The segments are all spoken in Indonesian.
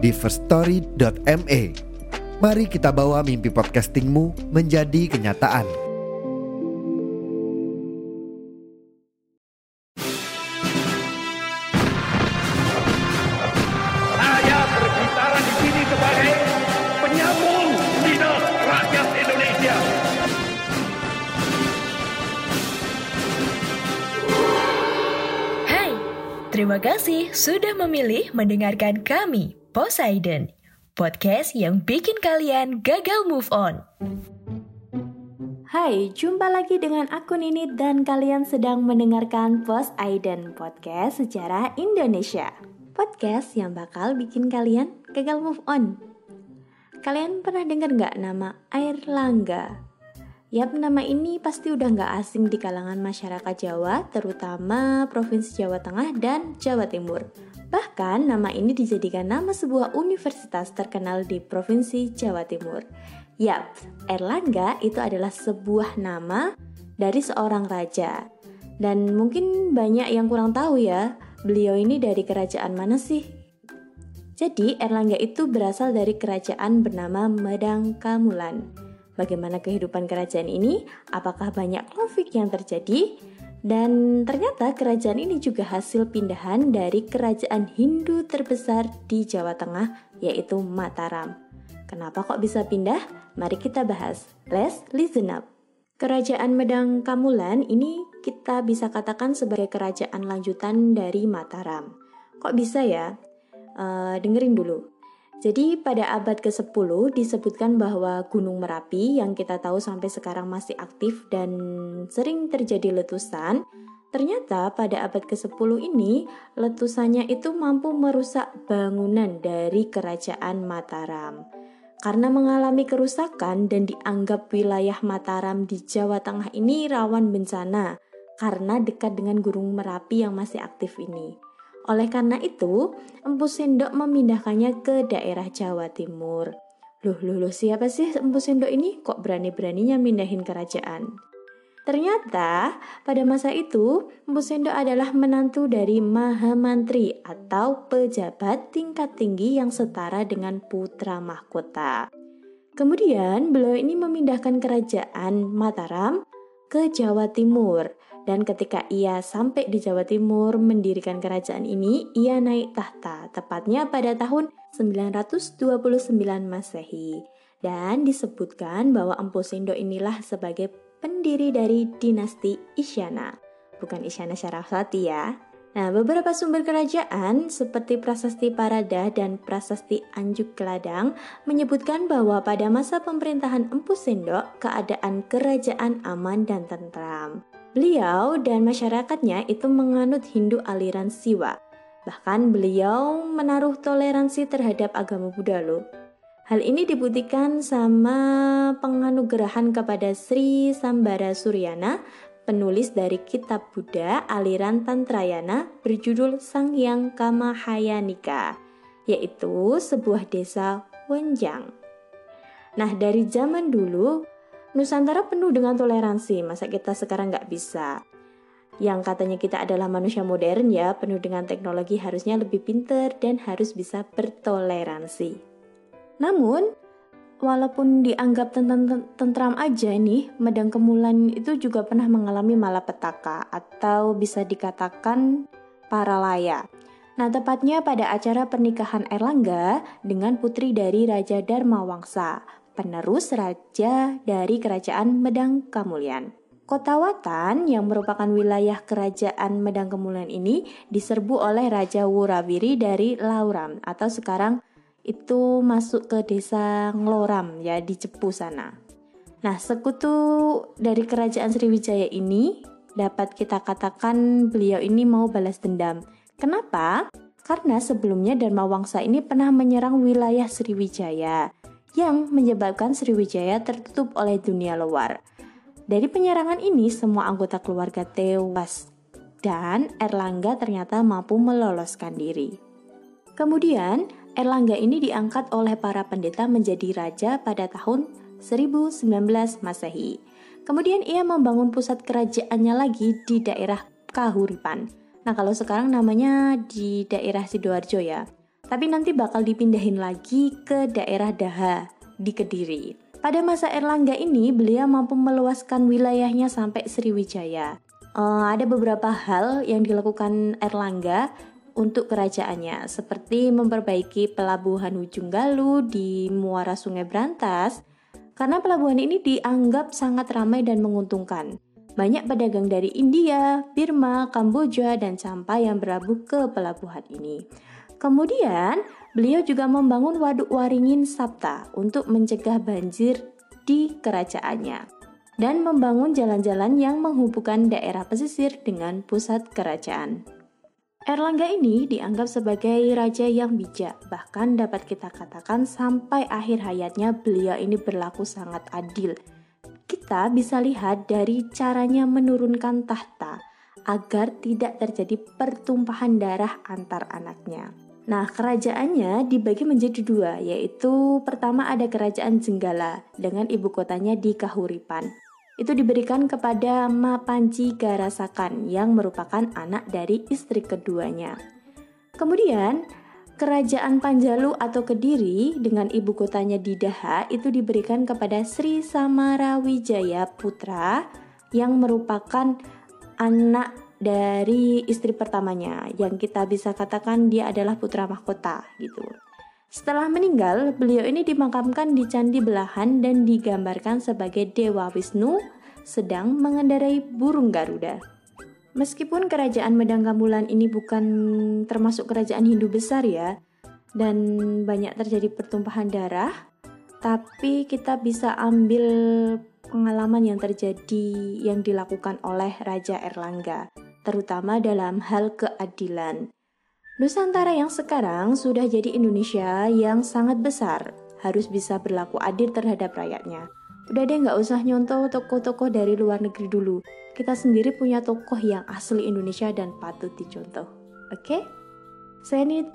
di firststory.me. Mari kita bawa mimpi podcastingmu menjadi kenyataan. Saya berbicara di sini sebagai penyambung lidah rakyat Indonesia. Hai, terima kasih sudah memilih mendengarkan kami, Poseidon. Podcast yang bikin kalian gagal move on. Hai, jumpa lagi dengan aku Nini dan kalian sedang mendengarkan Poseidon, podcast sejarah Indonesia. Podcast yang bakal bikin kalian gagal move on. Kalian pernah dengar gak nama Airlangga? Yap, nama ini pasti udah gak asing di kalangan masyarakat Jawa, terutama Provinsi Jawa Tengah dan Jawa Timur. Bahkan, nama ini dijadikan nama sebuah universitas terkenal di Provinsi Jawa Timur. Yap, Airlangga itu adalah sebuah nama dari seorang raja. Dan mungkin banyak yang kurang tahu ya, beliau ini dari kerajaan mana sih? Jadi, Airlangga itu berasal dari kerajaan bernama Medang Kamulan. Bagaimana kehidupan kerajaan ini? Apakah banyak konflik yang terjadi? Dan ternyata kerajaan ini juga hasil pindahan dari kerajaan Hindu terbesar di Jawa Tengah, yaitu Mataram. Kenapa kok bisa pindah? Mari kita bahas. Let's listen up. Kerajaan Medang Kamulan ini kita bisa katakan sebagai kerajaan lanjutan dari Mataram. Kok bisa ya? Dengerin dulu. Jadi pada abad ke-10 disebutkan bahwa Gunung Merapi yang kita tahu sampai sekarang masih aktif dan sering terjadi letusan, ternyata pada abad ke-10 ini letusannya itu mampu merusak bangunan dari kerajaan Mataram. Karena mengalami kerusakan dan dianggap wilayah Mataram di Jawa Tengah ini rawan bencana karena dekat dengan Gunung Merapi yang masih aktif ini. Oleh karena itu, Empu Sendok memindahkannya ke daerah Jawa Timur. Loh, siapa sih Empu Sendok ini? Kok berani-beraninya mindahin kerajaan? Ternyata, pada masa itu, Empu Sendok adalah menantu dari Mahamantri atau pejabat tingkat tinggi yang setara dengan putra mahkota. Kemudian, beliau ini memindahkan kerajaan Mataram ke Jawa Timur. Dan ketika ia sampai di Jawa Timur mendirikan kerajaan ini, ia naik tahta, tepatnya pada tahun 929 Masehi. Dan disebutkan bahwa Empu Sendok inilah sebagai pendiri dari dinasti Isyana. Bukan Isyana Saraswati ya. Nah, beberapa sumber kerajaan seperti Prasasti Parada dan Prasasti Anjuk Keladang menyebutkan bahwa pada masa pemerintahan Empu Sendok, keadaan kerajaan aman dan tentram. Beliau dan masyarakatnya itu menganut Hindu aliran Siwa. Bahkan beliau menaruh toleransi terhadap agama Buddha loh. Hal ini dibuktikan sama penganugerahan kepada Sri Sambara Suryana, penulis dari kitab Buddha aliran Tantrayana berjudul Sangyang Kamahayanika, yaitu sebuah desa Wenjang. Nah, dari zaman dulu Nusantara penuh dengan toleransi, masa kita sekarang nggak bisa? Yang katanya kita adalah manusia modern ya, penuh dengan teknologi, harusnya lebih pinter dan harus bisa bertoleransi. Namun, walaupun dianggap tentram aja nih, Medang Kamulan itu juga pernah mengalami malapetaka atau bisa dikatakan paralaya. Nah, tepatnya pada acara pernikahan Airlangga dengan putri dari Raja Dharmawangsa, penerus raja dari kerajaan Medang Kamulan. Kotawatan yang merupakan wilayah kerajaan Medang Kamulan ini diserbu oleh Raja Wurawiri dari Lauram atau sekarang itu masuk ke desa Ngloram ya, di Cepu sana. Nah, sekutu dari kerajaan Sriwijaya ini dapat kita katakan beliau ini mau balas dendam. Kenapa? Karena sebelumnya Dharmawangsa ini pernah menyerang wilayah Sriwijaya yang menyebabkan Sriwijaya tertutup oleh dunia luar. Dari penyerangan ini semua anggota keluarga tewas dan Airlangga ternyata mampu meloloskan diri. Kemudian Airlangga ini diangkat oleh para pendeta menjadi raja pada tahun 1019 Masehi. Kemudian ia membangun pusat kerajaannya lagi di daerah Kahuripan. Nah, kalau sekarang namanya di daerah Sidoarjo ya. Tapi nanti bakal dipindahin lagi ke daerah Daha di Kediri. Pada masa Airlangga ini, beliau mampu meluaskan wilayahnya sampai Sriwijaya. Ada beberapa hal yang dilakukan Airlangga untuk kerajaannya, seperti memperbaiki pelabuhan Ujung Galuh di muara Sungai Brantas, karena pelabuhan ini dianggap sangat ramai dan menguntungkan. Banyak pedagang dari India, Birma, Kamboja, dan sampai yang berlabuh ke pelabuhan ini. Kemudian, beliau juga membangun waduk Waringin Sapta untuk mencegah banjir di kerajaannya dan membangun jalan-jalan yang menghubungkan daerah pesisir dengan pusat kerajaan. Airlangga ini dianggap sebagai raja yang bijak, bahkan dapat kita katakan sampai akhir hayatnya beliau ini berlaku sangat adil. Kita bisa lihat dari caranya menurunkan tahta agar tidak terjadi pertumpahan darah antar anaknya. Nah, kerajaannya dibagi menjadi dua, yaitu pertama ada kerajaan Jenggala dengan ibu kotanya di Kahuripan. Itu diberikan kepada Mapanji Garasakan yang merupakan anak dari istri keduanya. Kemudian kerajaan Panjalu atau Kediri dengan ibu kotanya di Daha itu diberikan kepada Sri Sambara Suryana Putra yang merupakan anak dari istri pertamanya yang kita bisa katakan dia adalah putra mahkota gitu. Setelah meninggal, beliau ini dimakamkan di candi belahan dan digambarkan sebagai Dewa Wisnu sedang mengendarai burung Garuda. Meskipun kerajaan Medang Kamulan ini bukan termasuk kerajaan Hindu besar ya, dan banyak terjadi pertumpahan darah, tapi kita bisa ambil pengalaman yang terjadi yang dilakukan oleh Raja Airlangga, terutama dalam hal keadilan. Nusantara yang sekarang sudah jadi Indonesia yang sangat besar, harus bisa berlaku adil terhadap rakyatnya. Udah deh, nggak usah nyontoh tokoh-tokoh dari luar negeri dulu. Kita sendiri punya tokoh yang asli Indonesia dan patut dicontoh. Oke? Saya Nini,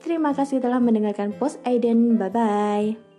terima kasih telah mendengarkan Poseidon. Bye-bye.